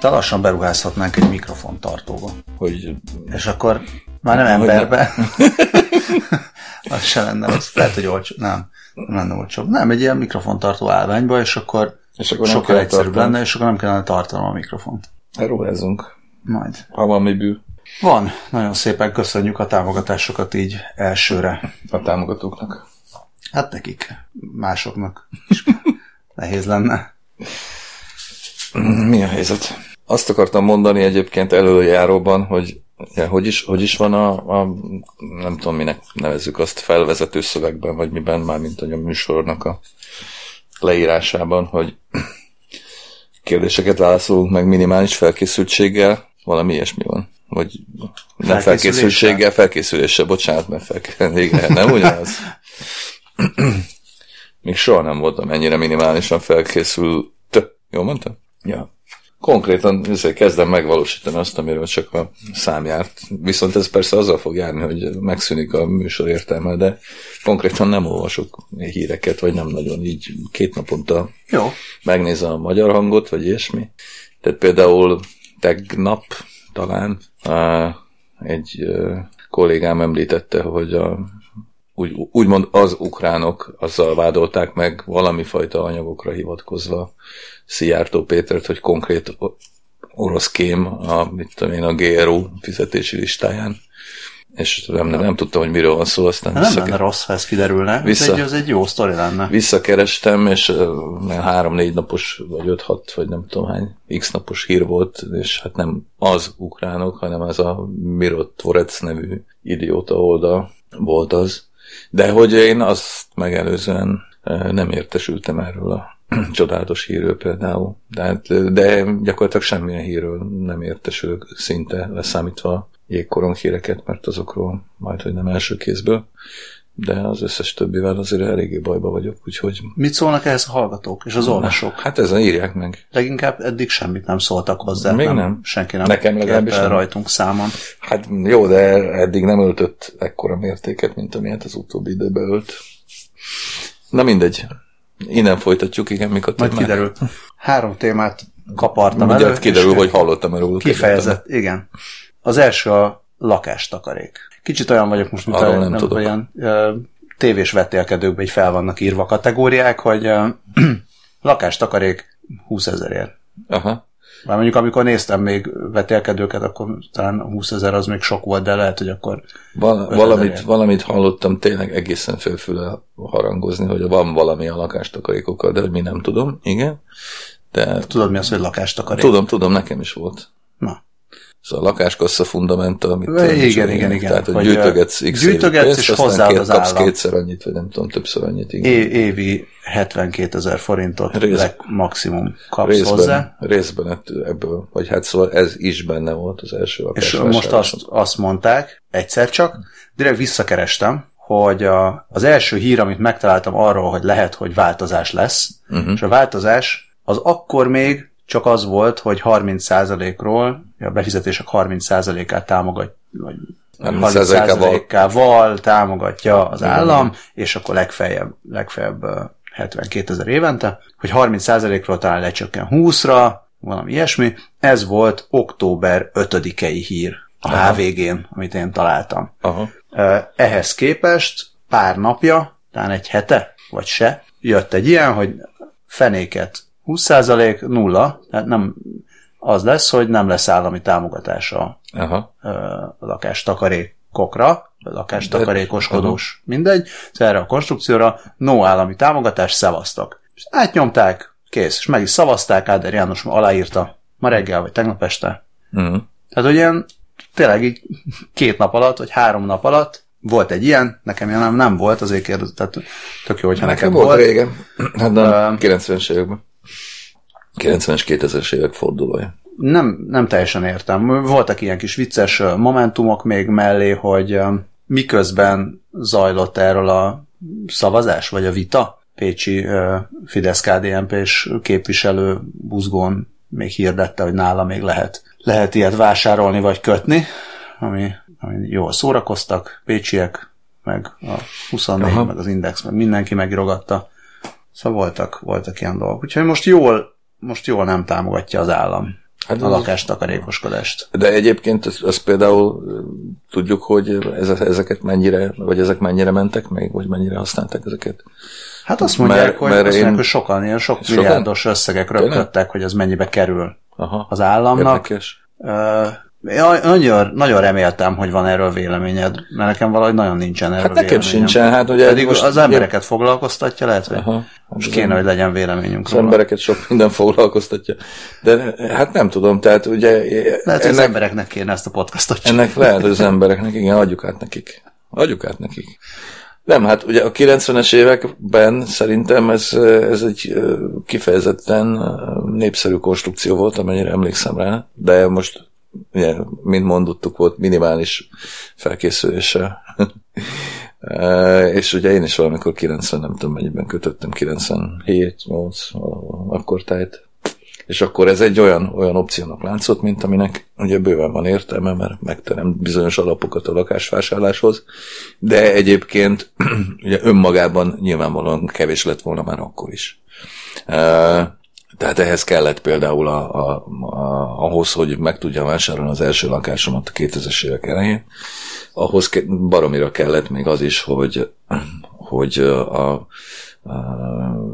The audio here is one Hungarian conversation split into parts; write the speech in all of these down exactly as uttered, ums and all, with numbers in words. de lassan beruházhatnánk egy mikrofontartóba. Hogy... És akkor már nem emberbe. Az se lenne, az lehet, hogy olcsó. Nem, nem lenne olcsóbb. Nem, egy ilyen mikrofontartó állványba, és akkor, és akkor sokkal egyszerűbb lenne, és akkor nem kellene tartanom a mikrofont. Erőlezzünk. Majd. Ha van mi bűn. Van. Nagyon szépen köszönjük a támogatásokat így elsőre. A támogatóknak. Hát nekik. Másoknak is nehéz lenne. Mi a helyzet? Azt akartam mondani egyébként előjáróban, hogy ja, hogy, is, hogy is van a, a, nem tudom minek nevezzük azt, felvezető szövegben, vagy miben, már mint a műsornak a leírásában, hogy kérdéseket válaszolunk meg minimális felkészültséggel, valami ilyesmi van. Vagy nem felkészültséggel, felkészüléssel, bocsánat, mert felkészüléssel, nem ugyanaz? Még soha nem voltam ennyire minimálisan felkészült. Jól mondtam? Ja. Konkrétan kezdem megvalósítani azt, amiről csak a szám járt. Viszont ez persze azzal fog járni, hogy megszűnik a műsor értelme, de konkrétan nem olvasok híreket, vagy nem nagyon, így két naponta jó. Megnézem a Magyar Hangot, vagy ilyesmi. Tehát például tegnap talán egy kollégám említette, hogy a, úgy, úgymond az ukránok azzal vádolták meg valami fajta anyagokra hivatkozva Szijjártó Pétert, hogy konkrét orosz kém a, mit tudom én, a gé er u fizetési listáján. És nem, nem, nem tudtam, hogy miről van szó. Aztán nem visszake... lenne rossz, ha ez kiderülne. Vissza... Ez, egy, ez egy jó sztori lenne. Visszakerestem, és három-négy napos, vagy öt-hat, vagy nem tudom hány, x napos hír volt, és hát nem az ukránok, hanem ez a Mirotvorec nevű idióta oldal volt az. De hogy én azt megelőzően nem értesültem erről a csodálatos hírről például. De, de gyakorlatilag semmilyen hírről nem értesülök szinte, leszámítva jégkorong híreket, mert azokról majd, hogy nem első kézből, de az összes többivel azért eléggé bajba vagyok, úgyhogy... Mit szólnak ehhez a hallgatók és az olvasók? Hát ezen írják meg. Leginkább eddig semmit nem szóltak hozzá. Még nem? nem. Senki nem. Nekem legalábbis nem. Rajtunk számon. Hát jó, de eddig nem öltött ekkora mértéket, mint amilyet az utóbbi időbe ölt. Na mindegy. Innen folytatjuk, igen, mik a témák. Majd kiderül. Három témát kapartam elő. Mindjárt kiderül, hogy hallottam erről. Kifejezett, előttem. Igen. Az első a lakástakarék. Kicsit olyan vagyok most, mint a, nem nem, olyan ö, tévés vetélkedőkben így fel vannak írva kategóriák, hogy ö, lakástakarék húszezerért. Aha. Már mondjuk amikor néztem még vetélkedőket, akkor talán húszezer az még sok volt, de lehet, hogy akkor... Val- valamit, valamit hallottam tényleg egészen félfüle harangozni, hogy van valami a lakástakarékokkal, de mi nem tudom, igen. De... Tudod mi az, hogy lakástakarék? Tudom, tudom, nekem is volt. Na. Ez a lakáskassa fundamenta, amit... Igen, igen, igen. Tehát, hogy gyűjtögetsz x gyűjtögetsz, és hozzáad az állam. Kétszer annyit, vagy nem tudom, többször annyit. É- évi hetvenkétezer forintot Rész... legmaximum kapsz részben, hozzá. Részben ebből, vagy hát szóval ez is benne volt az első lakásvásárláson. És most azt, azt mondták, egyszer csak, direkt visszakerestem, hogy a, az első hír, amit megtaláltam arról, hogy lehet, hogy változás lesz, uh-huh. És a változás az akkor még csak az volt, hogy harminc százalékról, a befizetések harminc százalékát támogat, vagy harminc százalékával támogatja az állam, és akkor legfeljebb, legfeljebb hetvenkétezer évente, hogy harminc százalékról talán lecsökken húszra, valami ilyesmi. Ez volt október ötödikei hír a aha. há vé gén, amit én találtam. Aha. Ehhez képest pár napja, talán egy hete, vagy se, jött egy ilyen, hogy fenéket húsz százalék nulla, tehát nem, az lesz, hogy nem lesz állami támogatása aha. a lakástakarékokra, a lakástakarékoskodós, de, mindegy, erre a konstrukcióra no állami támogatás, szavaztak. És átnyomták, kész, és meg is szavazták, Áder János ma aláírta, ma reggel, vagy tegnap este. Uh-huh. Tehát, hogy ilyen tényleg így két nap alatt, vagy három nap alatt volt egy ilyen, nekem ilyen nem, nem volt, azért kérdez, tehát tök jó, hogyha nekem, nekem volt. Volt régen, hát nem, kilencvenes években. kilencvenes, kétezres évek fordulója. Nem, nem teljesen értem. Voltak ilyen kis vicces momentumok még mellé, hogy miközben zajlott erről a szavazás, vagy a vita, pécsi Fidesz-ká dé en pés képviselő buzgón még hirdette, hogy nála még lehet, lehet ilyet vásárolni, vagy kötni, ami, ami jól szórakoztak, pécsiek, meg a huszonnégy, aha. meg az Index, meg mindenki megirogatta. Szóval voltak, voltak ilyen dolgok. Úgyhogy most jól, most jól nem támogatja az állam hát, a lakástakarékoskodást. De egyébként azt például tudjuk, hogy ezeket mennyire, vagy ezek mennyire mentek még, vagy mennyire használták ezeket? Hát azt mondják, mert, hogy, mert azt mondják én... hogy sokan, ilyen sok sokan? milliárdos összegek röpködtek, hogy ez mennyibe kerül Aha, az államnak. Érdekes. Uh, Ja, nagyon, nagyon reméltem, hogy van erről véleményed, mert nekem valahogy nagyon nincsen erről véleményem. Hát nekem véleményem. sincsen. Hát, ugye Pedig most az embereket jel... foglalkoztatja, lehet, hogy Aha, most kéne, hogy legyen véleményünk. Az róla. Embereket sok minden foglalkoztatja. De hát nem tudom, tehát ugye... Lehet, ennek, az embereknek kéne ezt a podcastot csinálni. Ennek lehet, hogy az embereknek, igen, adjuk át nekik. Adjuk át nekik. Nem, hát ugye a kilencvenes években szerintem ez, ez egy kifejezetten népszerű konstrukció volt, amennyire emlékszem rá, de most... Ugye, mint mondottuk, volt minimális felkészülése. e, és ugye én is valamikor kilencven, nem tudom mennyiben kötöttem, kilencvenhét, nyolc, akkor tájt. És akkor ez egy olyan, olyan opciónak látszott, mint aminek ugye bőven van értelme, mert megterem bizonyos alapokat a lakásvásárláshoz, de egyébként ugye önmagában nyilvánvalóan kevés lett volna már akkor is. E, Tehát ehhez kellett például a, a, a, ahhoz, hogy meg tudjam vásárolni az első lakásomat a kétezres évek elején, ahhoz ke- baromira kellett még az is, hogy, hogy a, a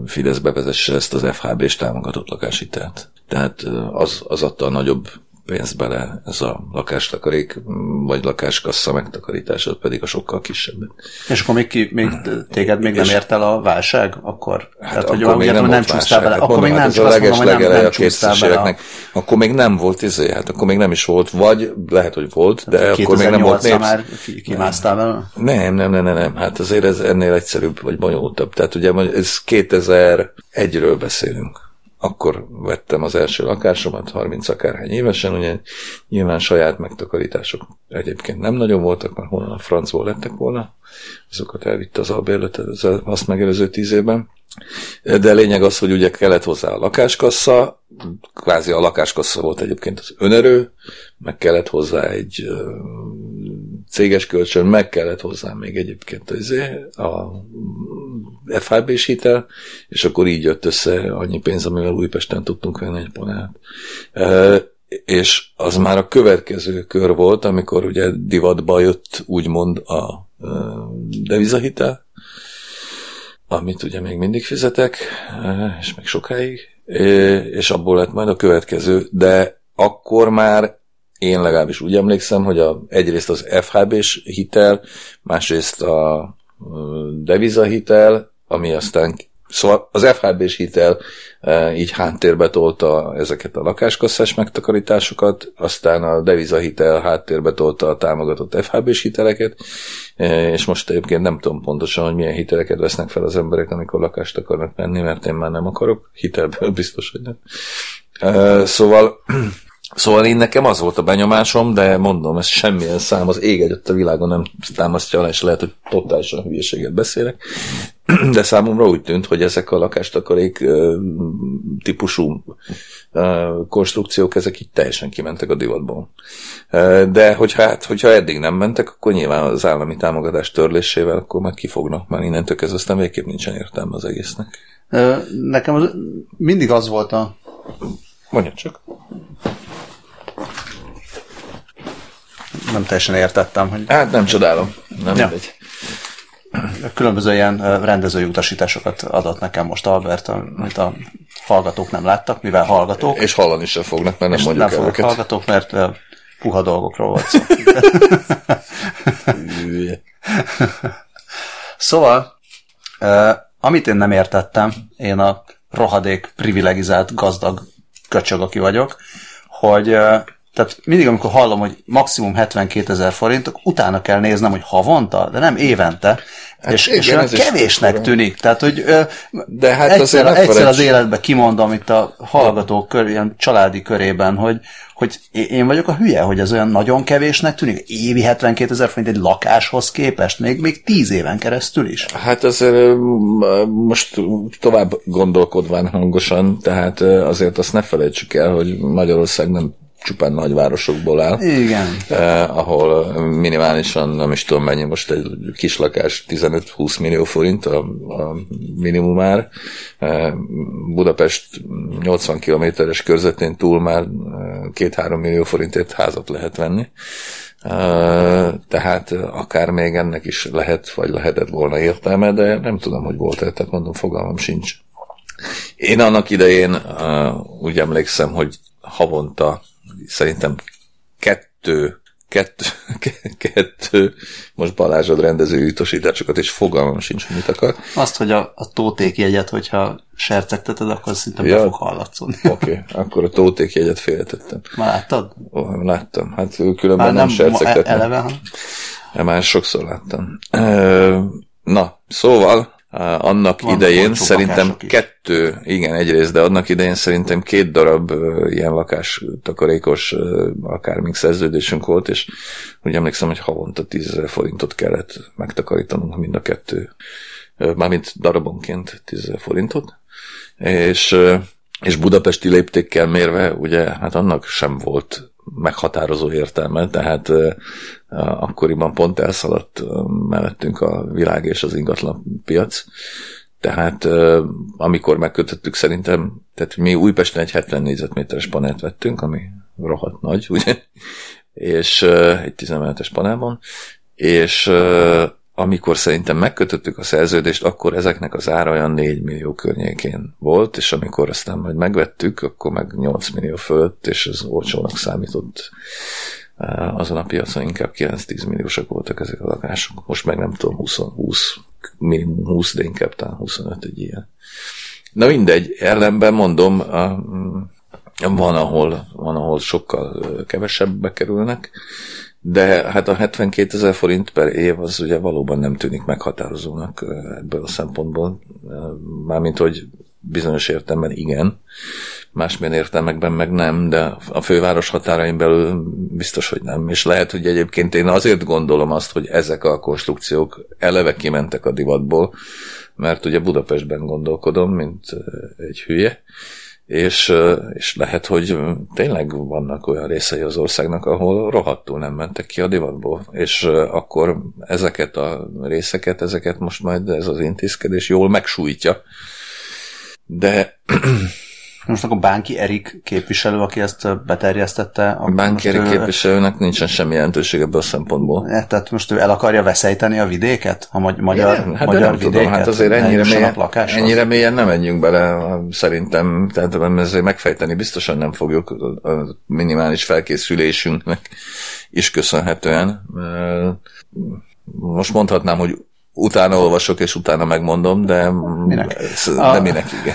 Fidesz bevezesse ezt az ef há bé-s támogatott lakáshitelt. Tehát az, az adta a nagyobb pénzt bele, ez a lakástakarék, vagy lakáskassza megtakarítása, pedig a sokkal kisebbet. És akkor még, ki, még téged még nem ért el a válság? Akkor, hát tehát, akkor hogy még nem volt válság. Bele. Akkor még nem csak azt mondom, hogy nem, nem csúsztál bele. Akkor még nem volt izé, hát akkor még nem is volt, vagy lehet, hogy volt, de akkor még nem volt népsz. kétezer-nyolcra már kimásztál bele? Nem, nem, nem, nem, nem. Hát azért ez ennél egyszerűbb, vagy bonyolultabb. Tehát ugye ez kétezer-egyről beszélünk. Akkor vettem az első lakásomat, harminc akárhány évesen, ugye nyilván saját megtakarítások egyébként nem nagyon voltak, mert honnan a francból lettek volna, azokat elvitte az albérlet azt megelőző tíz évben. De lényeg az, hogy ugye kellett hozzá a lakáskassa, kvázi a lakáskassa volt egyébként az önerő, meg kellett hozzá egy céges kölcsön, meg kellett hozzá még egyébként az, a ef há bé-s hitel, és akkor így jött össze annyi pénz, amivel Újpesten tudtunk venni egy panelt. E, és az már a következő kör volt, amikor ugye divatba jött úgymond a devizahitel, amit ugye még mindig fizetek, és még sokáig, és abból lett majd a következő, de akkor már én legalábbis úgy emlékszem, hogy a, egyrészt az ef há bé-s hitel, másrészt a devizahitel, ami aztán, szóval az ef há bé-s hitel így háttérbe tolta ezeket a lakáskasszás megtakarításokat, aztán a devizahitel háttérbe tolta a támogatott ef há bé-s hiteleket, és most egyébként nem tudom pontosan, hogy milyen hiteleket vesznek fel az emberek, amikor lakást akarnak venni, mert én már nem akarok, hitelből biztos, hogy nem. Szóval... Szóval én nekem az volt a benyomásom, de mondom, ez semmilyen szám, az ég egyet a világon nem támasztja alá, és lehet, hogy totálisan hülyeséget beszélek, de számomra úgy tűnt, hogy ezek a lakástakarék típusú konstrukciók, ezek így teljesen kimentek a divatból. De hogyha, hát, hogyha eddig nem mentek, akkor nyilván az állami támogatás törlésével, akkor már kifognak, már innentől kezdve aztán végképp nincsen értelme az egésznek. Nekem az, mindig az volt a... Mondjad csak. Nem teljesen értettem, hogy... Hát nem csodálom. Nem ja. mindegy. Különböző ilyen rendezői utasításokat adott nekem most Albert, amit a hallgatók nem láttak, mivel hallgatók. És hallani sem fognak, mert nem és mondjuk nem el őket. Hallgatók, mert puha dolgokról volt szó. Szóval, amit én nem értettem, én a rohadék privilegizált gazdag köcsög, aki vagyok, hogy... Tehát mindig, amikor hallom, hogy maximum hetvenkétezer forintok, utána kell néznem, hogy havonta, de nem évente, hát és, igen, és olyan kevésnek tűnik. Tehát, hogy ö, de hát egyszer, az, egyszer az életben kimondom itt a hallgatók kör, ilyen családi körében, hogy, hogy én vagyok a hülye, hogy ez olyan nagyon kevésnek tűnik. Évi hetvenkétezer forint egy lakáshoz képest, még, még tíz éven keresztül is. Hát azért most tovább gondolkodván hangosan, tehát azért azt ne felejtsük el, hogy Magyarország nem csupán nagyvárosokból áll. Igen. Eh, ahol minimálisan, nem is tudom mennyi, most egy kislakás tizenöt-húsz millió forint a, a minimum ár. Eh, Budapest nyolcvan kilométeres körzetén túl már eh, két-három millió forintért házat lehet venni. Tehát akár még ennek is lehet, vagy lehetett volna értelme, de nem tudom, hogy volt-e, tehát mondom, fogalmam sincs. Én annak idején úgy emlékszem, hogy havonta szerintem kettő Kettő, kettő, most Balázs ad rendező ütosításokat, és fogalmam sincs, hogy mit akar. Azt, hogy a, a tótékjegyet, hogyha sercegteted, akkor szinte ja, be fog hallatszódni. Oké, okay, akkor a tótékjegyet félretettem. Már láttad? Oh, láttam, hát különben már nem, nem sercegtettem. Eleve, ha? Ja, már sokszor láttam. Na, szóval... annak van, idején szerintem kettő, igen, egyrészt, de annak idején szerintem két darab uh, ilyen lakástakarékos uh, akármink szerződésünk volt, és úgy emlékszem, hogy havonta tízezer forintot kellett megtakarítanunk mind a kettő, uh, mármint darabonként tízezer forintot, és, uh, és budapesti léptékkel mérve, ugye, hát annak sem volt meghatározó értelme, tehát uh, akkoriban pont elszaladt uh, mellettünk a világ és az ingatlan piac, tehát uh, amikor megkötöttük szerintem, tehát mi Újpesten egy hetven négyzetméteres panelt vettünk, ami rohadt nagy, ugye, és uh, egy tizenhetes panelban, és uh, amikor szerintem megkötöttük a szerződést, akkor ezeknek az ára olyan négy millió környékén volt, és amikor aztán majd megvettük, akkor meg nyolc millió fölött, és ez olcsónak számított azon a piacon, inkább kilenc-tíz milliósak voltak ezek a lakások. Most meg nem tudom, húsz, húsz, minimum húsz, de inkább talán huszonöt egy ilyen. Na mindegy, ellenben mondom, van ahol, van, ahol sokkal kevesebbe kerülnek, de hát a hetvenkétezer forint per év az ugye valóban nem tűnik meghatározónak ebből a szempontból. Mármint, hogy bizonyos értelemben igen, másmilyen értelmekben meg nem, de a főváros határain belül biztos, hogy nem. És lehet, hogy egyébként én azért gondolom azt, hogy ezek a konstrukciók eleve kimentek a divatból, mert ugye Budapestben gondolkodom, mint egy hülye, És, és lehet, hogy tényleg vannak olyan részei az országnak, ahol rohadtul nem mentek ki a divatból, és akkor ezeket a részeket, ezeket most majd ez az intézkedés jól megsújtja. De... Most akkor Bánki Erik képviselő, aki ezt beterjesztette... A Bánki Erik ő... képviselőnek nincsen semmi jelentőség ebből a szempontból. E, tehát most ő el akarja veszélyteni a vidéket? A magy- magyar, igen, hát magyar nem vidéket? Tudom, hát azért ennyire mélyen, ennyire mélyen nem menjünk bele, szerintem. Tehát ezért megfejteni biztosan nem fogjuk a minimális felkészülésünknek is köszönhetően. Most mondhatnám, hogy utána olvasok és utána megmondom, de minek, de minek igen.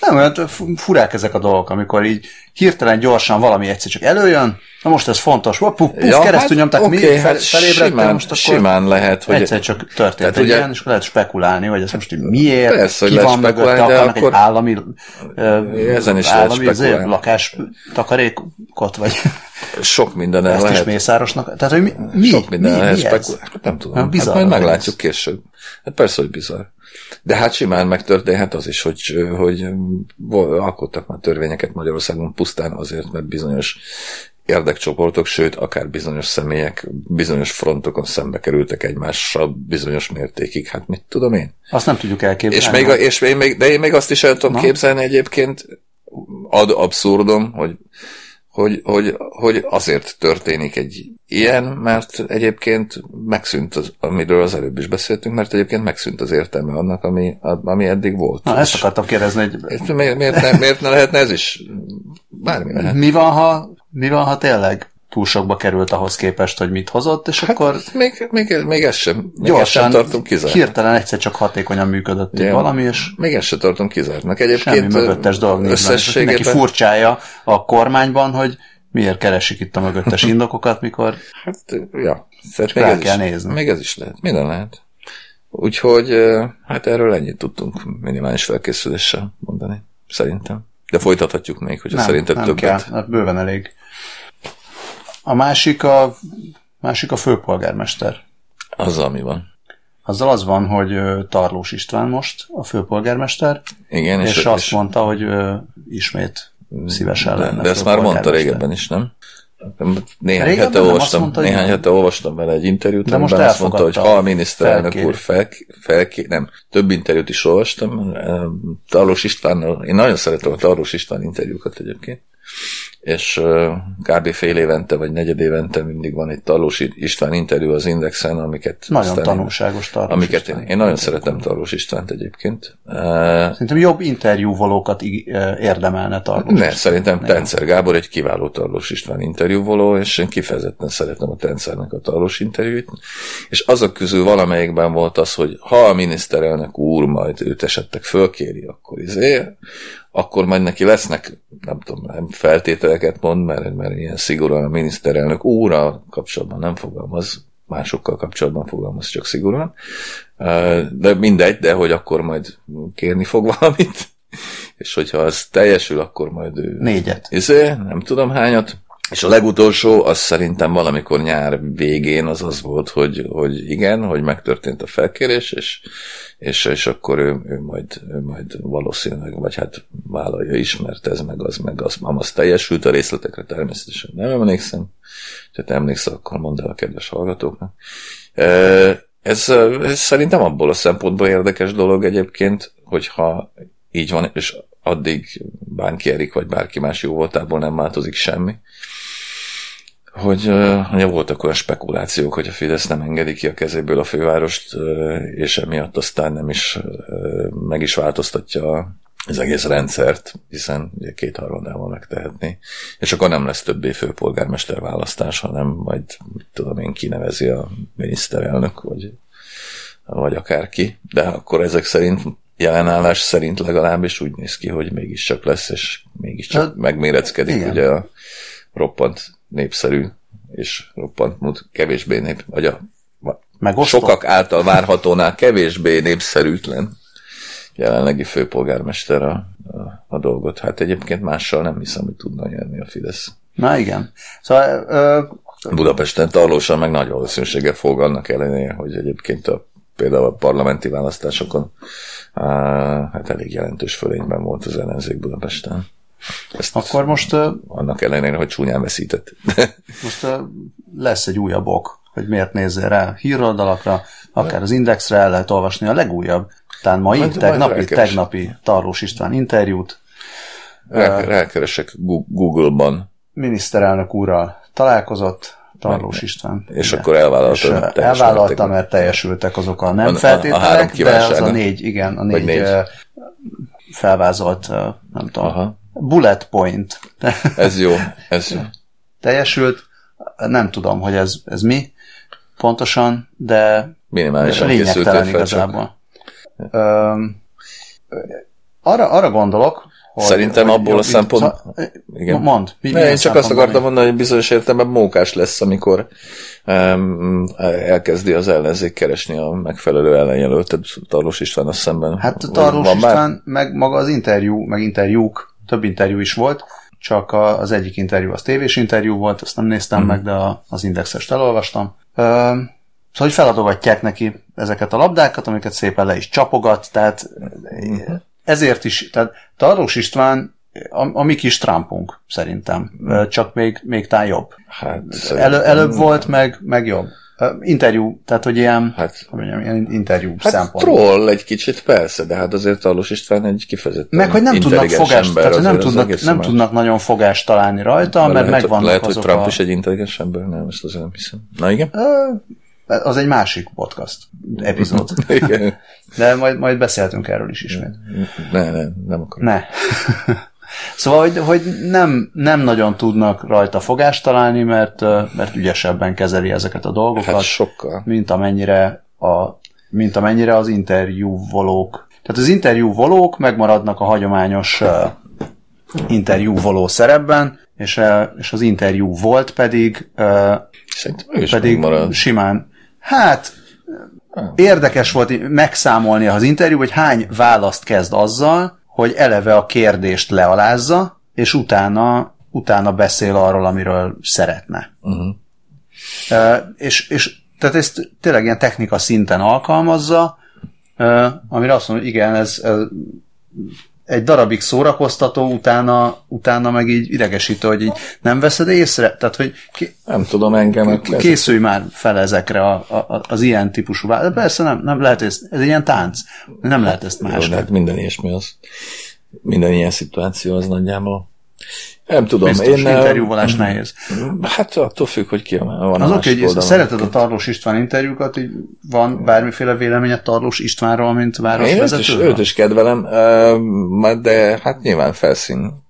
Nem, mert furák ezek a dolgok, amikor így hirtelen gyorsan valami egyszer csak előjön, na most ez fontos, puf, puf, ja, keresztül hát, nyomták, okay, mi fel, felébredtem, simán, most akkor simán lehet, hogy egyszer csak történt egy ugye, ilyen, és akkor lehet spekulálni, hogy ez most miért, persze, ki van mögötte, akarnak egy állami, ezen is állami azért, lakástakarékot, vagy... Sok minden el lehet. Ezt is Mészárosnak... Tehát, hogy mi, mi, Sok minden mi, lehet mi spekul... Nem tudom, nem, hát majd meglátjuk ez. Később. Hát persze, hogy bizarr. De hát simán megtörténhet az is, hogy, hogy alkottak már törvényeket Magyarországon pusztán azért, mert bizonyos érdekcsoportok, sőt, akár bizonyos személyek bizonyos frontokon szembe kerültek egymással bizonyos mértékig. Hát mit tudom én? Azt nem tudjuk elképzelni. És még a, és én még, de én még azt is el tudom Na. képzelni egyébként, ad abszurdum, hogy Hogy, hogy, hogy azért történik egy ilyen, mert egyébként megszűnt, az, amiről az előbb is beszéltünk, mert egyébként megszűnt az értelme annak, ami, ami eddig volt. Na, ezt akartam kérdezni. Hogy... Miért, miért, ne, miért ne lehetne ez is? Bármi lehet. Mi van, ha, mi van, ha tényleg túl sokba került ahhoz képest, hogy mit hozott, és hát akkor... Még, még, még ezt sem, még gyorsan, ezt sem tartom kizárt. Hirtelen egyszer csak hatékonyan működött ja, valami, és... Még ezt sem tartom kizártnak. Egyébként semmi mögöttes dolog összességében... Neki furcsája a kormányban, hogy miért keresik itt a mögöttes indokokat, mikor... Hát, ja. Még ez, kell is, nézni. Még ez is lehet. Minden lehet. Úgyhogy, hát erről ennyit tudtunk minimális felkészüléssel mondani, szerintem. De folytathatjuk még, hogyha nem, szerinted nem többet... Nem, hát bőven elég. A másik a, másik a főpolgármester. Azzal mi van? Azzal az van, hogy Tarlós István most a főpolgármester, igen, és, és azt is mondta, hogy ismét szívesen de, lenne. De ezt már mondta régebben is, nem? Néhány hete olvastam, mondta, néhány hete olvastam vele egy interjút, de most azt mondta, hogy ha a miniszterelnök úr felké... felké... nem, több interjút is olvastam. Tarlós Istvánnal, én nagyon szeretem a Tarlós István interjúkat egyébként. és kb. fél évente, vagy negyed évente mindig van egy Tarlós István interjú az Indexen, amiket... Nagyon tanulságos Tarlós amiket István. Én, én nagyon szeretem Tarlós Istvánt egyébként. Szerintem jobb interjúvolókat érdemelne Tarlós István. Ne, szerintem Tenczer Gábor egy kiváló Tarlós István interjúvoló, és én kifejezetten szeretem a Tentzernek a Tarlós interjúit, és azok közül valamelyikben volt az, hogy ha a miniszterelnök úr majd őt esetleg fölkéri, akkor izé... akkor majd neki lesznek, nem tudom, nem feltételeket mond, mert, mert ilyen szigorúan a miniszterelnök úrral kapcsolatban nem fogalmaz, másokkal kapcsolatban fogalmaz, csak szigorúan. De mindegy, de hogy akkor majd kérni fog valamit, és hogyha az teljesül, akkor majd ő... Négyet. Izé, nem tudom hányat. És a legutolsó, az szerintem valamikor nyár végén az az volt, hogy, hogy igen, hogy megtörtént a felkérés, és, és, és akkor ő, ő, majd, ő majd valószínűleg, vagy hát vállalja is, mert ez meg az, meg az, az, az teljesült, a részletekre természetesen nem emlékszem, tehát emlékszel, akkor mondd el a kedves hallgatóknak. Ez, ez szerintem abból a szempontból érdekes dolog egyébként, hogyha így van, és addig Bánki Erik vagy bárki más jó voltából nem változik semmi, hogy ugye voltak olyan spekulációk, hogy a Fidesz nem engedi ki a kezéből a fővárost, és emiatt aztán nem is meg is változtatja az egész rendszert, hiszen ugye kétharmadával megtehetni, és akkor nem lesz többé főpolgármester választás, hanem majd tudom én kinevezi a miniszterelnök, vagy, vagy akárki, de akkor ezek szerint jelenállás szerint legalábbis úgy néz ki, hogy mégiscsak lesz, és mégiscsak hát, megméreckedik igen. Ugye a roppant népszerű, és roppant mut, kevésbé nép, vagy a megosztott. Sokak által várhatónál kevésbé népszerűtlen jelenlegi főpolgármester a, a, a dolgot. Hát egyébként mással nem hiszem, hogy tudna nyerni a Fidesz. Na igen. Szóval, ö... Budapesten Tarlósan meg nagy valószínűséggel fog, annak ellenére, hogy egyébként a például a parlamenti választásokon á, hát elég jelentős fölényben volt az ellenzék Budapesten. Ezt akkor most... Annak ellenére, hogy csúnyán veszített. Most lesz egy újabb ok, hogy miért nézzél rá híroldalakra, akár az Indexre el lehet olvasni a legújabb, talán mai, majd, tegnapi, majd tegnapi Tarlós István interjút. Rá, rákeresek Google-ban. Miniszterelnök úrral találkozott, Tarlós István. És igen. Akkor elvállalta. Elvállalta, mert teljesültek azok a nem a, feltételek, a, a de az a négy, igen, a négy, négy. felvázolt, nem tudom, aha. Bullet point. Ez jó, ez jó. Teljesült, nem tudom, hogy ez, ez mi pontosan, de minimálisan lényegtelen igazából. Arra, arra gondolok, Hogy, Szerintem hogy, abból a szempont... Igen. Mondd. Mi, ne, én csak azt akartam mondani, hogy bizonyos értelemben mókás lesz, amikor um, elkezdi az ellenzék keresni a megfelelő ellenjelöltet Tarlós Istvánnal szemben. Hát Tarlós István, már? Meg maga az interjú, meg interjúk, több interjú is volt, csak az egyik interjú az tévés interjú volt, ezt nem néztem hmm. meg, de az Indexest elolvastam. Um, Szóval, hogy feladogatják neki ezeket a labdákat, amiket szépen le is csapogat, tehát... Hmm. Ezért is, tehát Tarlós István a, a mi kis Trumpunk, szerintem. Csak még, még tán jobb. Hát, Elő, előbb volt, meg, meg jobb. Interjú, tehát hogy ilyen, hát, mondjam, ilyen interjú hát szempontból. Troll egy kicsit, persze, de hát azért Tarlós István egy kifejezetten meg, hogy nem tudnak fogást, tehát hogy nem, tudnak, nem tudnak nagyon fogást találni rajta, de mert lehet, megvannak lehet, azok a... Lehet, hogy Trump a... is egy intelligens ember, nem, ezt azért nem hiszem. Na igen? Az egy másik podcast epizód. Igen. De majd, majd beszéltünk erről is ismét. Ne, ne, nem akarok. Ne. Szóval, hogy, hogy nem, nem nagyon tudnak rajta fogást találni, mert, mert ügyesebben kezeli ezeket a dolgokat. Hát sokkal. Mint amennyire, a, mint amennyire az interjúvolók. Tehát az interjúvolók megmaradnak a hagyományos interjúvoló szerepben, és, és az interjú volt pedig, pedig simán. Hát, érdekes volt megszámolni az interjú, hogy hány választ kezd azzal, hogy eleve a kérdést lealázza, és utána, utána beszél arról, amiről szeretne. Uh-huh. E, és, és tehát ezt tényleg ilyen technika szinten alkalmazza, e, amire azt mondom, hogy igen, ez, ez egy darabig szórakoztató, utána, utána meg így idegesítő, hogy így nem veszed észre. Tehát, hogy ké- nem tudom, engem készülj már fel ezekre a, a, az ilyen típusú választ. Persze nem, nem lehet ezt, ez egy ilyen tánc. Nem lehet ezt másnak. Jó, de hát minden ilyesmi az. Minden ilyen szituáció az nagyjából. Nem tudom. Biztos, én interjúvolás nem... nehéz. Hát attól függ, hogy ki van. Az oké, hogy szereted a Tarlós István interjúkat, így van bármiféle véleményed Tarlós Istvánról, mint városvezetőről? Én őt is, őt is kedvelem, de hát nyilván felszín.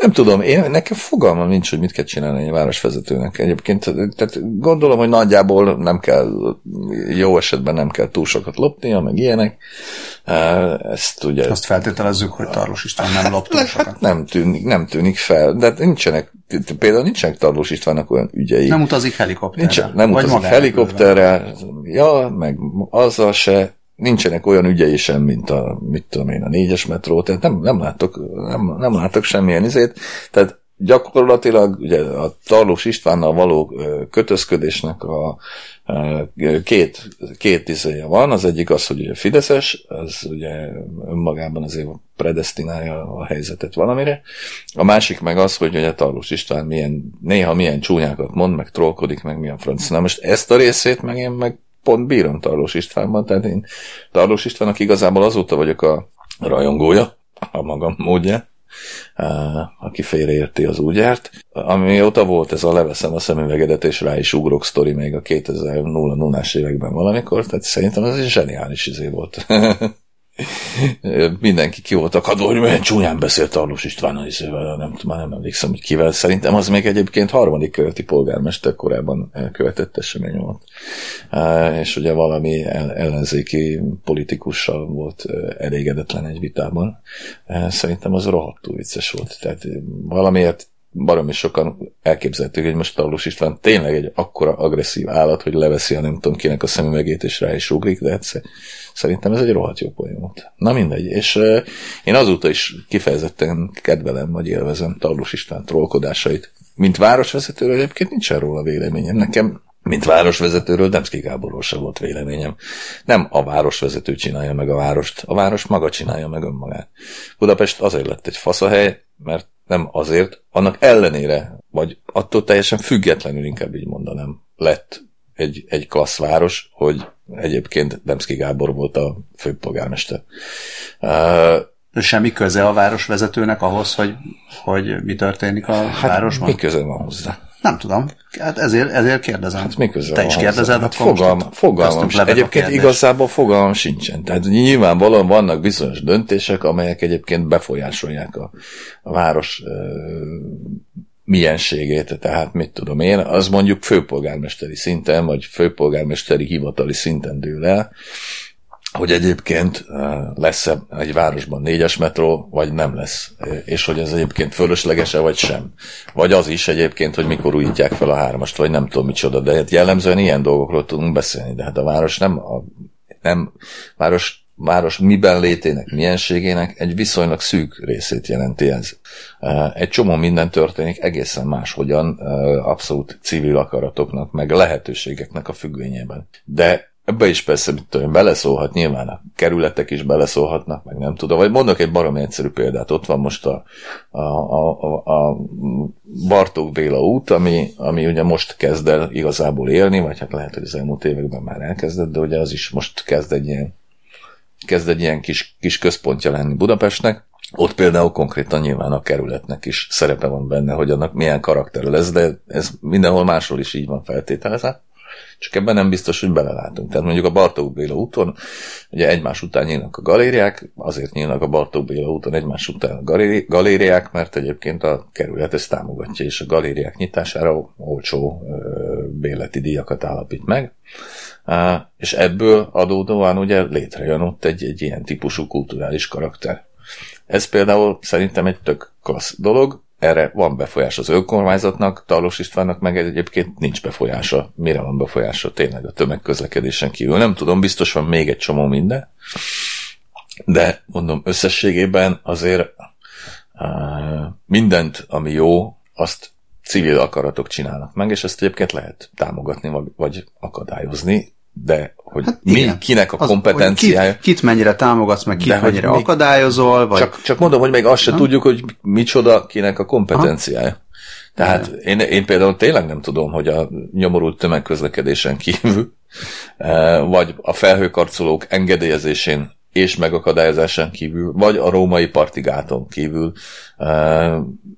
Nem tudom, én, nekem fogalmam nincs, hogy mit kell csinálni egy városvezetőnek. Egyébként tehát gondolom, hogy nagyjából nem kell, jó esetben nem kell túl sokat lopnia, meg ilyenek. Ezt ugye... Azt feltételezzük, hogy Tarlós István nem hát, lopta hát sokat. Nem tűnik, nem tűnik fel, de nincsenek, például nincsenek Tarlós Istvánnak olyan ügyei. Nem utazik helikopterrel. Nincsen, nem vagy utazik helikopterrel, ja, meg azzal se. Nincsenek olyan ügyei sem, mint a, mit tudom én, a négyes metró, tehát nem, nem látok, nem, nem látok semmilyen izét, tehát gyakorlatilag ugye a Tarlós Istvánnal való kötözködésnek a két, két izéje van, az egyik az, hogy ugye fideszes, az ugye önmagában azért predesztinálja a helyzetet valamire, a másik meg az, hogy ugye Tarlós István milyen, néha milyen csúnyákat mond, meg trollkodik, meg milyen franc. Na most ezt a részét meg én meg pont bírom Tarlós Istvánban, tehát én Tarlós Istvánnak igazából azóta vagyok a rajongója, a magam módja, aki félreérti az úgyárt. Amióta volt ez a leveszem a szemüvegedet, és rá is ugrok sztori még a kétezer-nullás években valamikor, tehát szerintem ez egy zseniális izé volt. Mindenki ki volt akadva, hogy milyen csúnyán beszélt Tarlós Istvánnal, nem, már nem emlékszem, hogy kivel. Szerintem az még egyébként harmadik kerületi polgármester korábban elkövetett esemény volt. És ugye valami ellenzéki politikussal volt elégedetlen egy vitában. Szerintem az rohadtul vicces volt. Tehát valamiért baromi sokan elképzeltük, hogy most Tarlós István tényleg egy akkora agresszív állat, hogy leveszi a nem tudom kinek a szemüvegét, és rá is ugrik, de egyszer, szerintem ez egy rohadt jó poén volt. Na mindegy, és euh, én azóta is kifejezetten kedvelem, vagy élvezem Tarlós István trollkodásait. Mint városvezetőről egyébként nincsen róla véleményem. Nekem, mint városvezetőről Demszky Gáborról sem volt véleményem. Nem a városvezető csinálja meg a várost, a város maga csinálja meg önmagát. Budapest azért lett egy faszahely, mert nem azért, annak ellenére, vagy attól teljesen függetlenül, inkább így mondanám, lett egy, egy klassz város, hogy egyébként Demszky Gábor volt a főpolgármester. Uh, semmi köze a városvezetőnek ahhoz, hogy, hogy mi történik a hát városban? Mi köze van hozzá? Nem tudom. Hát ezért, ezért kérdezem. Hát mi köze van hozzá? Te is kérdezed, hát akkor fogalm, most fogalmam, egyébként igazából fogalmam sincsen. Tehát nyilvánvalóan vannak bizonyos döntések, amelyek egyébként befolyásolják a, a város uh, mienségét, tehát mit tudom én, az mondjuk főpolgármesteri szinten, vagy főpolgármesteri hivatali szinten dől el, hogy egyébként lesz egy városban négyes metró, vagy nem lesz, és hogy ez egyébként fölösleges-e, vagy sem. Vagy az is egyébként, hogy mikor újítják fel a hármast, vagy nem tudom micsoda, de hát jellemzően ilyen dolgokról tudunk beszélni, de hát a város nem a nem, város város miben létének, mienségének egy viszonylag szűk részét jelenti ez. Egy csomó minden történik egészen máshogyan, abszolút civil akaratoknak, meg lehetőségeknek a függvényében. De ebbe is persze beleszólhat nyilván, a kerületek is beleszólhatnak, meg nem tudom. Vagy mondok egy baromi egyszerű példát, ott van most a, a, a, a Bartók-Béla út, ami, ami ugye most kezd el igazából élni, vagy hát lehet, hogy az elmúlt években már elkezdett, de ugye az is most kezd egy ilyen kezd egy ilyen kis, kis központja lenni Budapestnek. Ott például konkrétan nyilván a kerületnek is szerepe van benne, hogy annak milyen karakter lesz, de ez mindenhol máshol is így van feltételezve. Csak ebben nem biztos, hogy belelátunk. Tehát mondjuk a Bartók-Béla úton, ugye egymás után nyílnak a galériák, azért nyílnak a Bartók-Béla úton egymás után a galériák, mert egyébként a kerület ezt támogatja, és a galériák nyitására olcsó bérleti díjakat állapít meg. És ebből adódóan ugye létrejön ott egy, egy ilyen típusú kulturális karakter. Ez például szerintem egy tök klassz dolog, erre van befolyás az önkormányzatnak, Tarlós Istvánnak meg egyébként nincs befolyása. Mire van befolyása? Tényleg a tömegközlekedésen kívül. Nem tudom, biztos van még egy csomó minden, de mondom, összességében azért uh, mindent, ami jó, azt civil akaratok csinálnak meg, és ezt egyébként lehet támogatni, vagy akadályozni, de hogy hát mi, kinek a az, kompetenciája. Kit, kit mennyire támogatsz, meg kit de mennyire akadályozol. Vagy... Csak, csak mondom, hogy még azt se nem? tudjuk, hogy micsoda kinek a kompetenciája. Ha? Tehát én, én például tényleg nem tudom, hogy a nyomorult tömegközlekedésen kívül, vagy a felhőkarcolók engedélyezésén és megakadályozásán kívül, vagy a római parti gáton kívül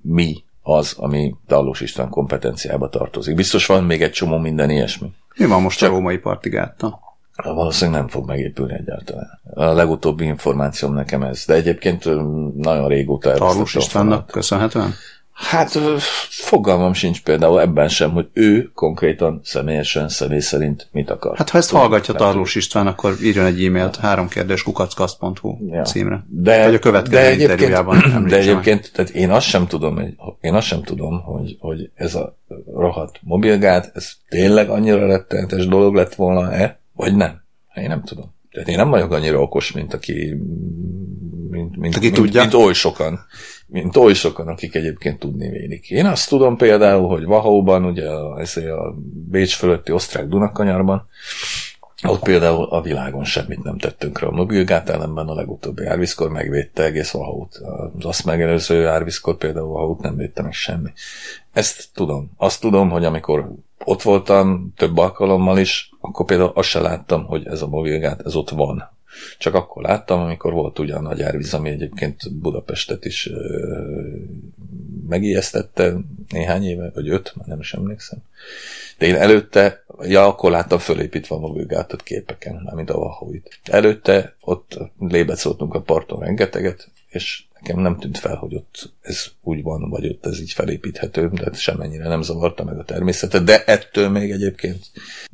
mi az, ami Tarlós István kompetenciába tartozik. Biztos van még egy csomó minden ilyesmi. Mi van most csak a római partigáttal? Valószínűleg nem fog megépülni egyáltalán. A legutóbbi információm nekem ez. De egyébként nagyon régóta elvesztettem. Tarlós Istvánnak köszönhetően? Hát fogalmam sincs például ebben sem, hogy ő konkrétan, személyesen, személy szerint mit akar. Hát ha ezt hallgatja Tarlós István, akkor írjon egy e-mailt háromkérdés kukac kasz pont hú ja. címre. De, vagy a következő de interjújában említsen. De egyébként tehát én azt sem tudom, én azt sem tudom hogy, hogy ez a rohadt mobilgát, ez tényleg annyira rettenetes dolog lett volna-e, vagy nem. Én nem tudom. Tehát én nem vagyok annyira okos, mint aki mint, mint, aki mint, mint oly sokan. Mint oly sokan, akik egyébként tudni vélik. Én azt tudom például, hogy Vahóban, ugye a, a Bécs fölötti osztrák Dunakanyarban, ott például a világon semmit nem tettünk rá a mobilgát, ellenben a legutóbbi árvízkor megvédte egész Vahót. Az azt megelőző árvízkor például Vahót nem védte meg semmi. Ezt tudom. Azt tudom, hogy amikor ott voltam több alkalommal is, akkor például azt se láttam, hogy ez a mobilgát, ez ott van. Csak akkor láttam, amikor volt ugyan a nagy árvíz, ami egyébként Budapestet is megijesztette néhány éve, vagy öt, már nem is emlékszem. De én előtte, ja, akkor láttam fölépítve a mobilgátot képeken, mármint a Vahóit. Előtte ott lébecoltunk a parton rengeteget, és nekem nem tűnt fel, hogy ott ez úgy van, vagy ott ez így felépíthető, de semmennyire nem zavarta meg a természetet, de ettől még egyébként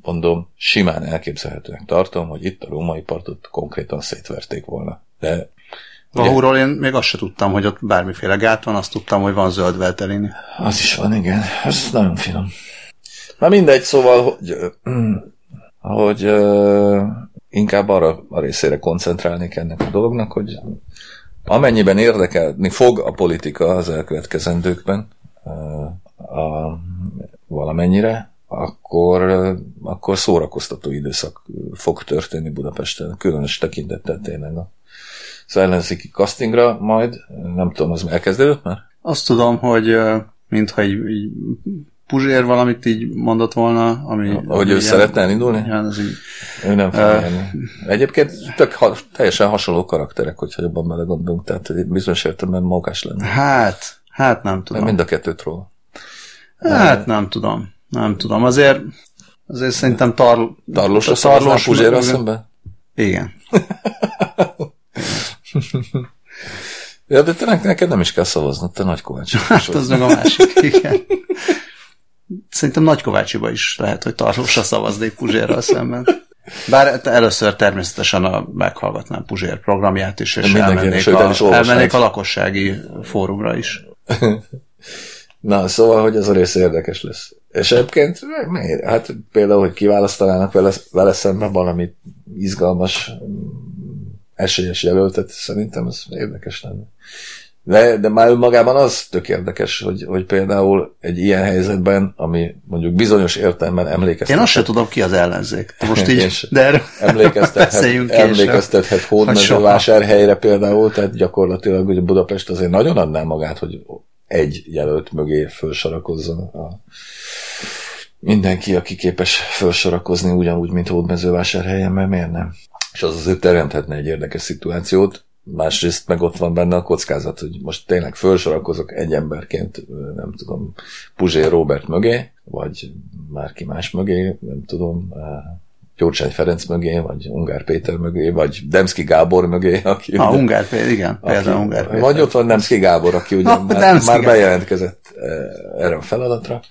mondom, simán elképzelhetőnek tartom, hogy itt a római partot konkrétan szétverték volna. De Vahóról én még azt se tudtam, hogy ott bármiféle gát van, azt tudtam, hogy van zöld veltelén. Az is van, igen. Ez nagyon finom. Na mindegy, szóval, hogy, hogy inkább arra a részére koncentrálnék ennek a dolognak, hogy amennyiben érdekelni fog a politika az elkövetkezendőkben a, a, valamennyire, akkor, akkor szórakoztató időszak fog történni Budapesten, különös tekintettel tényleg az ellenzéki castingra majd, nem tudom, az elkezdődött már? Azt tudom, hogy mintha így, így Puzsér valamit így mondott volna, ami... Ahogy ő szeretne elindulni? Ja, az így... Ő nem fog uh, Egyébként tök ha, teljesen hasonló karakterek, hogyha jobban belegondolunk, tehát bizonyos értelemben mókás lenne. Hát, hát nem tudom. Mind a kettőt róla. Hát uh, nem tudom, nem tudom. Azért, azért szerintem tarl... Tarlós a szarló Puzsérrel szemben? Igen. Ja, de te neked nem is kell szavaznod, te nagy kovács. Hát az meg a másik, igen. Szerintem Nagykovácsiba is lehet, hogy Tarlósra szavaznék Puzsérral szemben. Bár először természetesen a, meghallgatnám Puzsér programját is, és elmennék, a, is elmennék a lakossági fórumra is. Na, szóval, hogy ez a rész érdekes lesz. És egyébként, hát például, hogy kiválasztanának vele, vele szemben valami izgalmas, esélyes jelöltet, szerintem ez érdekes lenne. De, de már önmagában az tök érdekes, hogy, hogy például egy ilyen helyzetben, ami mondjuk bizonyos értelemben emlékeztethet. Én azt sem tudom, ki az ellenzék. Most így, de erről beszéljünk később. Emlékeztethet Hódmezővásárhelyre például, tehát gyakorlatilag hogy Budapest azért nagyon adná magát, hogy egy jelölt mögé felsorakozzon a... mindenki, aki képes felsorakozni ugyanúgy, mint Hódmezővásárhelyen, mert miért nem? És az azért teremthetne egy érdekes szituációt. Másrészt meg ott van benne a kockázat, hogy most tényleg felsorakozok egy emberként, nem tudom, Puzsér Róbert mögé, vagy bárki más mögé, nem tudom, Gyurcsány Ferenc mögé, vagy Ungár Péter mögé, vagy Demszky Gábor mögé. Aki ha, ugye, Ungár Péter, igen, például Ungár Péter. Vagy ott van Demszky Gábor, aki ugye ha, már, már bejelentkezett erre a feladatra.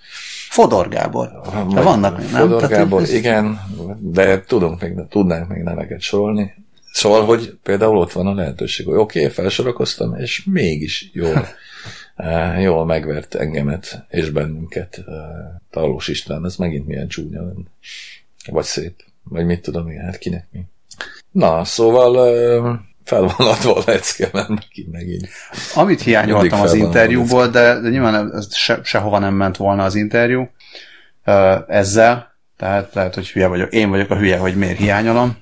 Fodor Gábor. Ha, vannak még, nem? Fodor Gábor, igen, de tudunk még, tudnánk még neveket sorolni. Szóval, hogy például ott van a lehetőség, hogy oké, okay, felsorakoztam, és mégis jól, jól megvert engemet és bennünket Tarlós István, ez megint milyen csúnya lenne. Vagy szép, vagy mit tudom én, hát kinek mi. Na, szóval fel van adva a lecke, mert megint. Amit hiányoltam az interjúból, de, de nyilván ez se, sehova nem ment volna az interjú ezzel, tehát lehet, hogy hülye vagyok. Én vagyok a hülye, hogy miért hiányolom.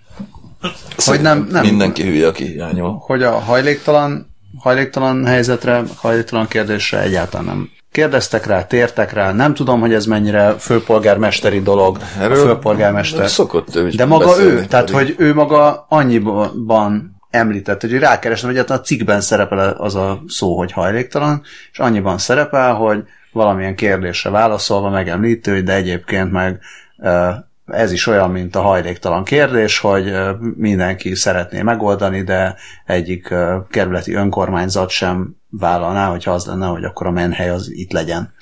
Hogy nem, nem, mindenki hülye, aki hiányol. Hogy a hajléktalan, hajléktalan helyzetre, hajléktalan kérdésre egyáltalán nem kérdeztek rá, tértek rá, nem tudom, hogy ez mennyire főpolgármesteri dolog, erről a főpolgármester. De maga ő, tehát pedig. Hogy ő maga annyiban említett, hogy rákerestem, hogy a cikkben szerepel az a szó, hogy hajléktalan, és annyiban szerepel, hogy valamilyen kérdésre válaszolva megemlítő, hogy de egyébként meg ez is olyan, mint a hajléktalan kérdés, hogy mindenki szeretné megoldani, de egyik kerületi önkormányzat sem vállalná, hogyha az lenne, hogy akkor a menhely az itt legyen.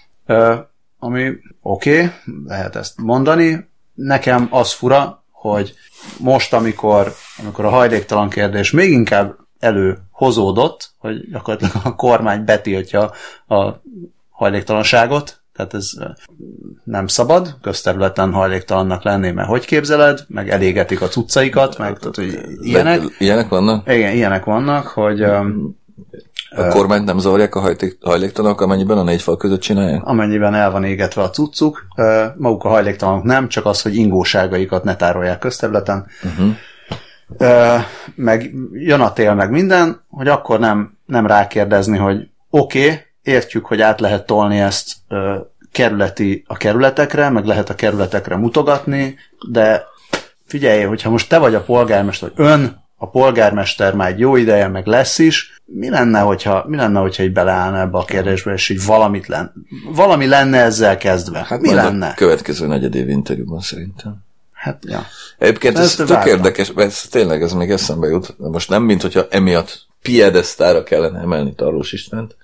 Ami oké, okay, lehet ezt mondani. Nekem az fura, hogy most, amikor, amikor a hajléktalan kérdés még inkább előhozódott, hogy gyakorlatilag a kormány betiltja a hajléktalanságot, tehát ez nem szabad, közterületen hajléktalannak lenni, mert hogy képzeled, meg elégetik a cuccaikat, meg tehát, hogy ilyenek. Ilyenek vannak? Igen, ilyenek vannak, hogy... A kormányt nem zavarják a hajléktalanok, amennyiben a négy fal között csinálják? Amennyiben el van égetve a cuccuk. Maguk a hajléktalanok nem, csak az, hogy ingóságaikat ne tárolják közterületen. Uh-huh. Meg jön a tél, meg minden, hogy akkor nem, nem rákérdezni, hogy oké, okay, értjük, hogy át lehet tolni ezt kerületi a kerületekre, meg lehet a kerületekre mutogatni, de figyelj, hogyha most te vagy a polgármester, vagy ön, a polgármester már egy jó ideje, meg lesz is, mi lenne, hogyha, mi lenne, hogyha így beleállna ebbe a kérdésbe, és így valamit lenne, valami lenne ezzel kezdve? Hát mi lenne? A következő negyedév interjúban szerintem. Hát, ja. Egyébként ez tök érdekes, ez, tényleg ez még eszembe jut. Most nem, mint hogyha emiatt piedesztára kellene emelni Tarlós Istvánt,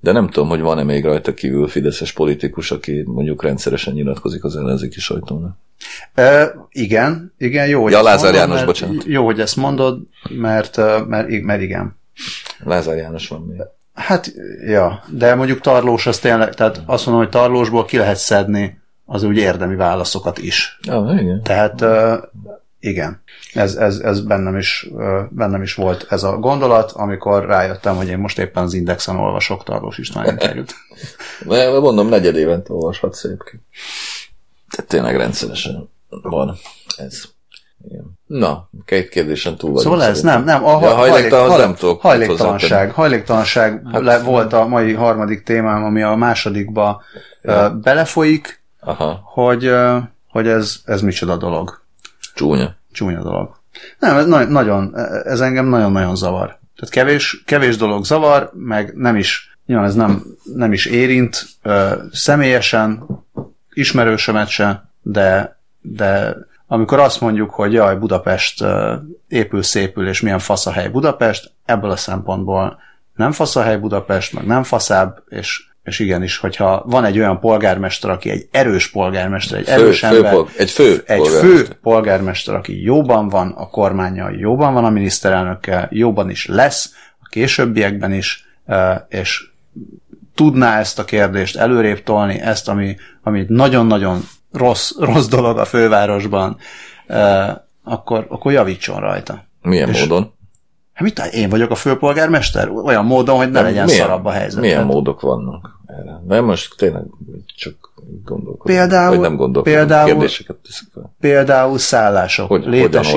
de nem tudom, hogy van-e még rajta kívül fideszes politikus, aki mondjuk rendszeresen nyilatkozik az ellenzéki sajtónak. E, igen, igen, jó, hogy ja, Lázár mondod, János, bocsánat. Jó, hogy ezt mondod, mert, mert, mert igen. Lázár János van még. Hát, ja, de mondjuk Tarlós az tényleg, tehát azt mondom, hogy Tarlósból ki lehet szedni az úgy érdemi válaszokat is. Ah, igen. Tehát igen, ez, ez, ez bennem, is, bennem is volt ez a gondolat, amikor rájöttem, hogy én most éppen az Indexen olvasok Tarlós István interjút. Mondom, negyed évente olvashatsz egyébként. Tehát tényleg rendszeresen van ez. Igen. Na, két kérdésen túl vagyunk. Szóval ez nem, nem. A ja, hajléktalan, hajlék, nem tudok hajléktalanság. Hajléktalanság hát, le, volt a mai harmadik témám, ami a másodikba ja. uh, belefolyik, aha. Hogy, uh, hogy ez, ez micsoda dolog. Csúnya. Csúnya dolog. Nem, ez, na, nagyon, ez engem nagyon-nagyon zavar. Tehát kevés, kevés dolog zavar, meg nem is, nyilván ez nem, nem is érint uh, személyesen, ismerősömet se, de, de amikor azt mondjuk, hogy jaj, Budapest épül, szépül, és milyen fasz a hely Budapest, ebből a szempontból nem fasz a hely Budapest, meg nem faszább, és, és igenis, hogyha van egy olyan polgármester, aki egy erős polgármester, egy fő, erős fő ember, polg- egy, fő, egy polgármester. fő polgármester, aki jóban van a kormánnyal, jóban van a miniszterelnökkel, jóban is lesz a későbbiekben is, és tudná ezt a kérdést előrébb tolni, ezt, ami, ami nagyon-nagyon rossz, rossz dolog a fővárosban, eh, akkor, akkor javítson rajta. Milyen és, módon? Hát mit tudom, én vagyok a főpolgármester? Olyan módon, hogy ne de legyen milyen, szarabb a helyzet. Milyen tehát. Módok vannak erre? Nem most tényleg csak gondolkodom, például, vagy nem gondolkodom, például, kérdéseket teszik fel. Például szállások hogy, létesítése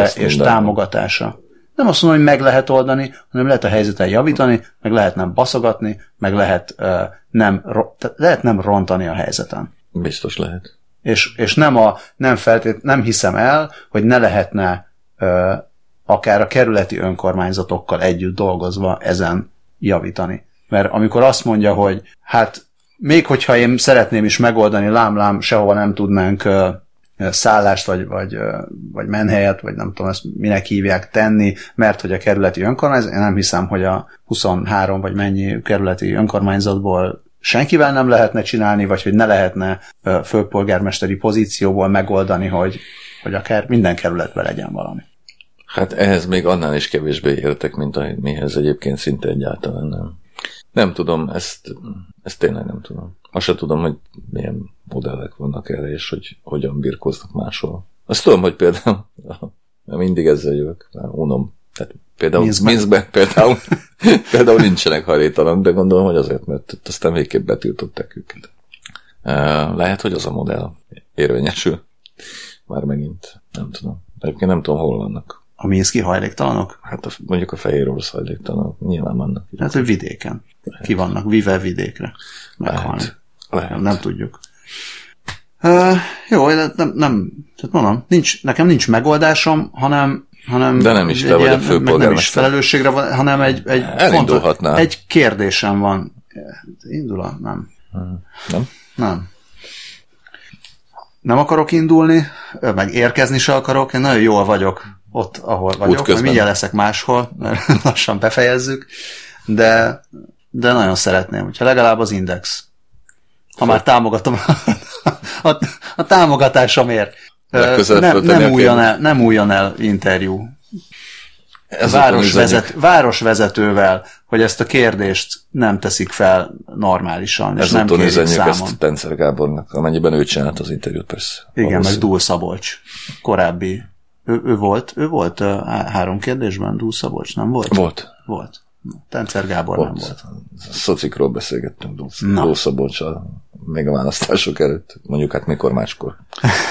hogyan, hogyan és támogatása. Van. Nem azt mondom, hogy meg lehet oldani, hanem lehet a helyzetet javítani, meg lehet nem baszogatni, meg lehet, uh, nem, ro- lehet nem rontani a helyzeten. Biztos lehet. És, és nem, a, nem, feltét, nem hiszem el, hogy ne lehetne uh, akár a kerületi önkormányzatokkal együtt dolgozva ezen javítani. Mert amikor azt mondja, hogy hát még hogyha én szeretném is megoldani, lám-lám, sehova nem tudnánk uh, szállást, vagy, vagy, vagy menhelyet, vagy nem tudom, ezt minek hívják tenni, mert hogy a kerületi önkormányzat, én nem hiszem, hogy a huszonhárom vagy mennyi kerületi önkormányzatból senkivel nem lehetne csinálni, vagy hogy ne lehetne főpolgármesteri pozícióból megoldani, hogy, hogy akár minden kerületben legyen valami. Hát ehhez még annál is kevésbé értek, mint amihez egyébként szinte egyáltalán nem. Nem tudom, ezt, ezt tényleg nem tudom. Azt se tudom, hogy milyen modellek vannak erre, és hogy hogyan birkóznak máshol. Azt tudom, hogy például mindig ezzel jövök, már unom. Tehát például Minszben például, például nincsenek hajléktalanok, de gondolom, hogy azért, mert aztán végképp betiltották őket. Lehet, hogy az a modell érvényesül. Már megint nem tudom. Egyébként nem tudom, hol vannak. A minszki hajléktalanok? Hát a, mondjuk a fehér orosz hajléktalanok, nyilván vannak. Hát, hogy vidéken. Lehet. Ki vannak, vive vidékre. Meghalni. Nem, nem tudjuk. Uh, jó, nem, nem, tehát mondom, nincs, nekem nincs megoldásom, hanem hanem de nem is te vagy a főpolgármester. Nem is felelősségre van, hanem egy, egy, fontos, egy kérdésem van. Indul? Nem. Nem? Nem. Nem akarok indulni, meg érkezni se akarok, én nagyon jól vagyok ott, ahol vagyok, mert mindjárt leszek máshol, mert lassan befejezzük, de, de nagyon szeretném, hogyha legalább az Index. Ha már támogatom, a, a támogatásomért. Ne, nem újjon el, nem újjon el interjú. Városvezet, városvezetővel, hogy ezt a kérdést nem teszik fel normálisan, és nem kérik számon. Ezúton üzenjük ezt Tenczer Gábornak, amennyiben ő csinált az interjút, persze. Igen, meg Dull Szabolcs korábbi. Ő, ő volt, ő volt három kérdésben, Dull Szabolcs nem volt? Volt. Volt. Tenczer Gábor volt. Nem volt. Szocikról beszélgettünk Dull Szabolcssal, még a választások előtt. Mondjuk hát mikor máskor,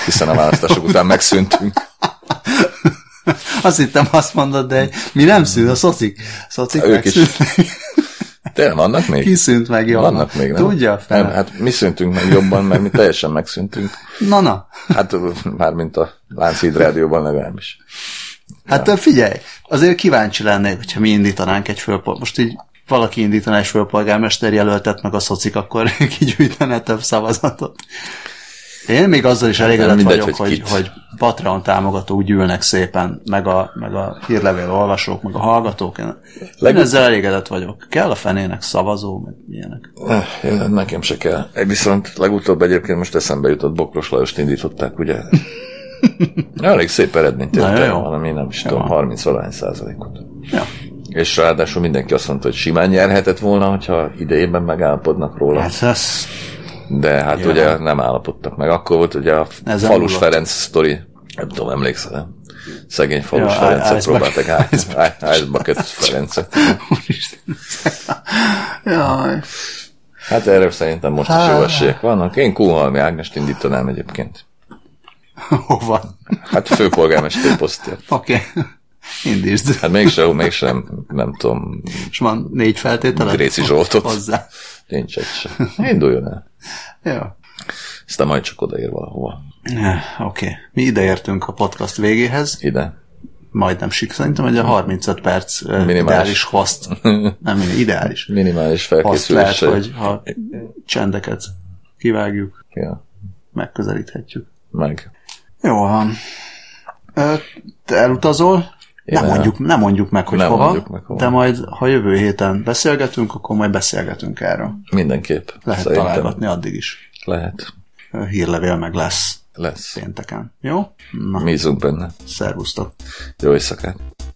hiszen a választások után megszűntünk. Azt hittem, azt mondod, de mi nem szűnt, a szocik. Szocik megszűnt. Tényleg vannak még? Kiszűnt meg jobban. Vannak még, nem? Tudja? Nem, hát mi szűntünk meg jobban, mert mi teljesen megszűntünk. Na-na. Hát mármint a Lánc Híd rádióban legalábbis. Hát ja. Figyelj, azért kíváncsi lennék, hogyha mi indítanánk egy fölpol... Most így valaki indítaná egy fölpolgármester jelöltet meg a szocik, akkor kigyűjtene több szavazatot. Én még azzal is elégedett mindegy, vagyok, hogy, hogy, hogy Patreon támogatók gyűlnek szépen, meg a, meg a hírlevél olvasók, meg a hallgatók. Én, Legut- én ezzel elégedett vagyok. Kell a fenének szavazó, meg ilyenek. Eh, nekem se kell. Viszont legutóbb egyébként most eszembe jutott, Bokros Lajost indították, ugye? Elég szép eredményt érte, hanem én nem is tudom, harminc-valahány százalékot. Ja. És ráadásul mindenki azt mondta, hogy simán nyerhetett volna, hogyha idejében megállapodnak róla. Hát ez... De hát ja. Ugye nem állapodtak meg. Akkor volt ugye a Ezen Falus volt. Ferenc sztori, nem tudom, emlékszel? Szegény Falus ja, Ferencet ice próbáltak át. Ice Bucket Ferencet. Úristen. Jaj. Hát erről szerintem most is jó esélyek vannak. Én Kuhalmi Ágnest indítanám egyébként. Hova? Hát főpolgármester posztért. Oké. Okay. Indítsd. Hát mégsem, mégsem, nem tudom. És van négy feltétele? Réci Zsoltot. Hozzá. Nincs egy sem. Induljon el. Jó. Aztán majd csak odaér valahova. Oké. Okay. Mi ideértünk a podcast végéhez. Ide. Majdnem sik. Szerintem egy a harmincöt perc minimális. Ideális host. Nem, ideális. Minimális felkészüléssel. Azt lehet, hogy ha csendeket kivágjuk, ja. Megközelíthetjük. Meg. Jó van. Te elutazol? Nem mondjuk, nem mondjuk meg, hogy hova, mondjuk meg hova, de majd, ha jövő héten beszélgetünk, akkor majd beszélgetünk erről. Mindenképp. Lehet szerintem találgatni addig is. Lehet. Hírlevél meg lesz. Lesz. Pénteken. Jó? Na. Bízunk benne. Szervusztok. Jó éjszakát.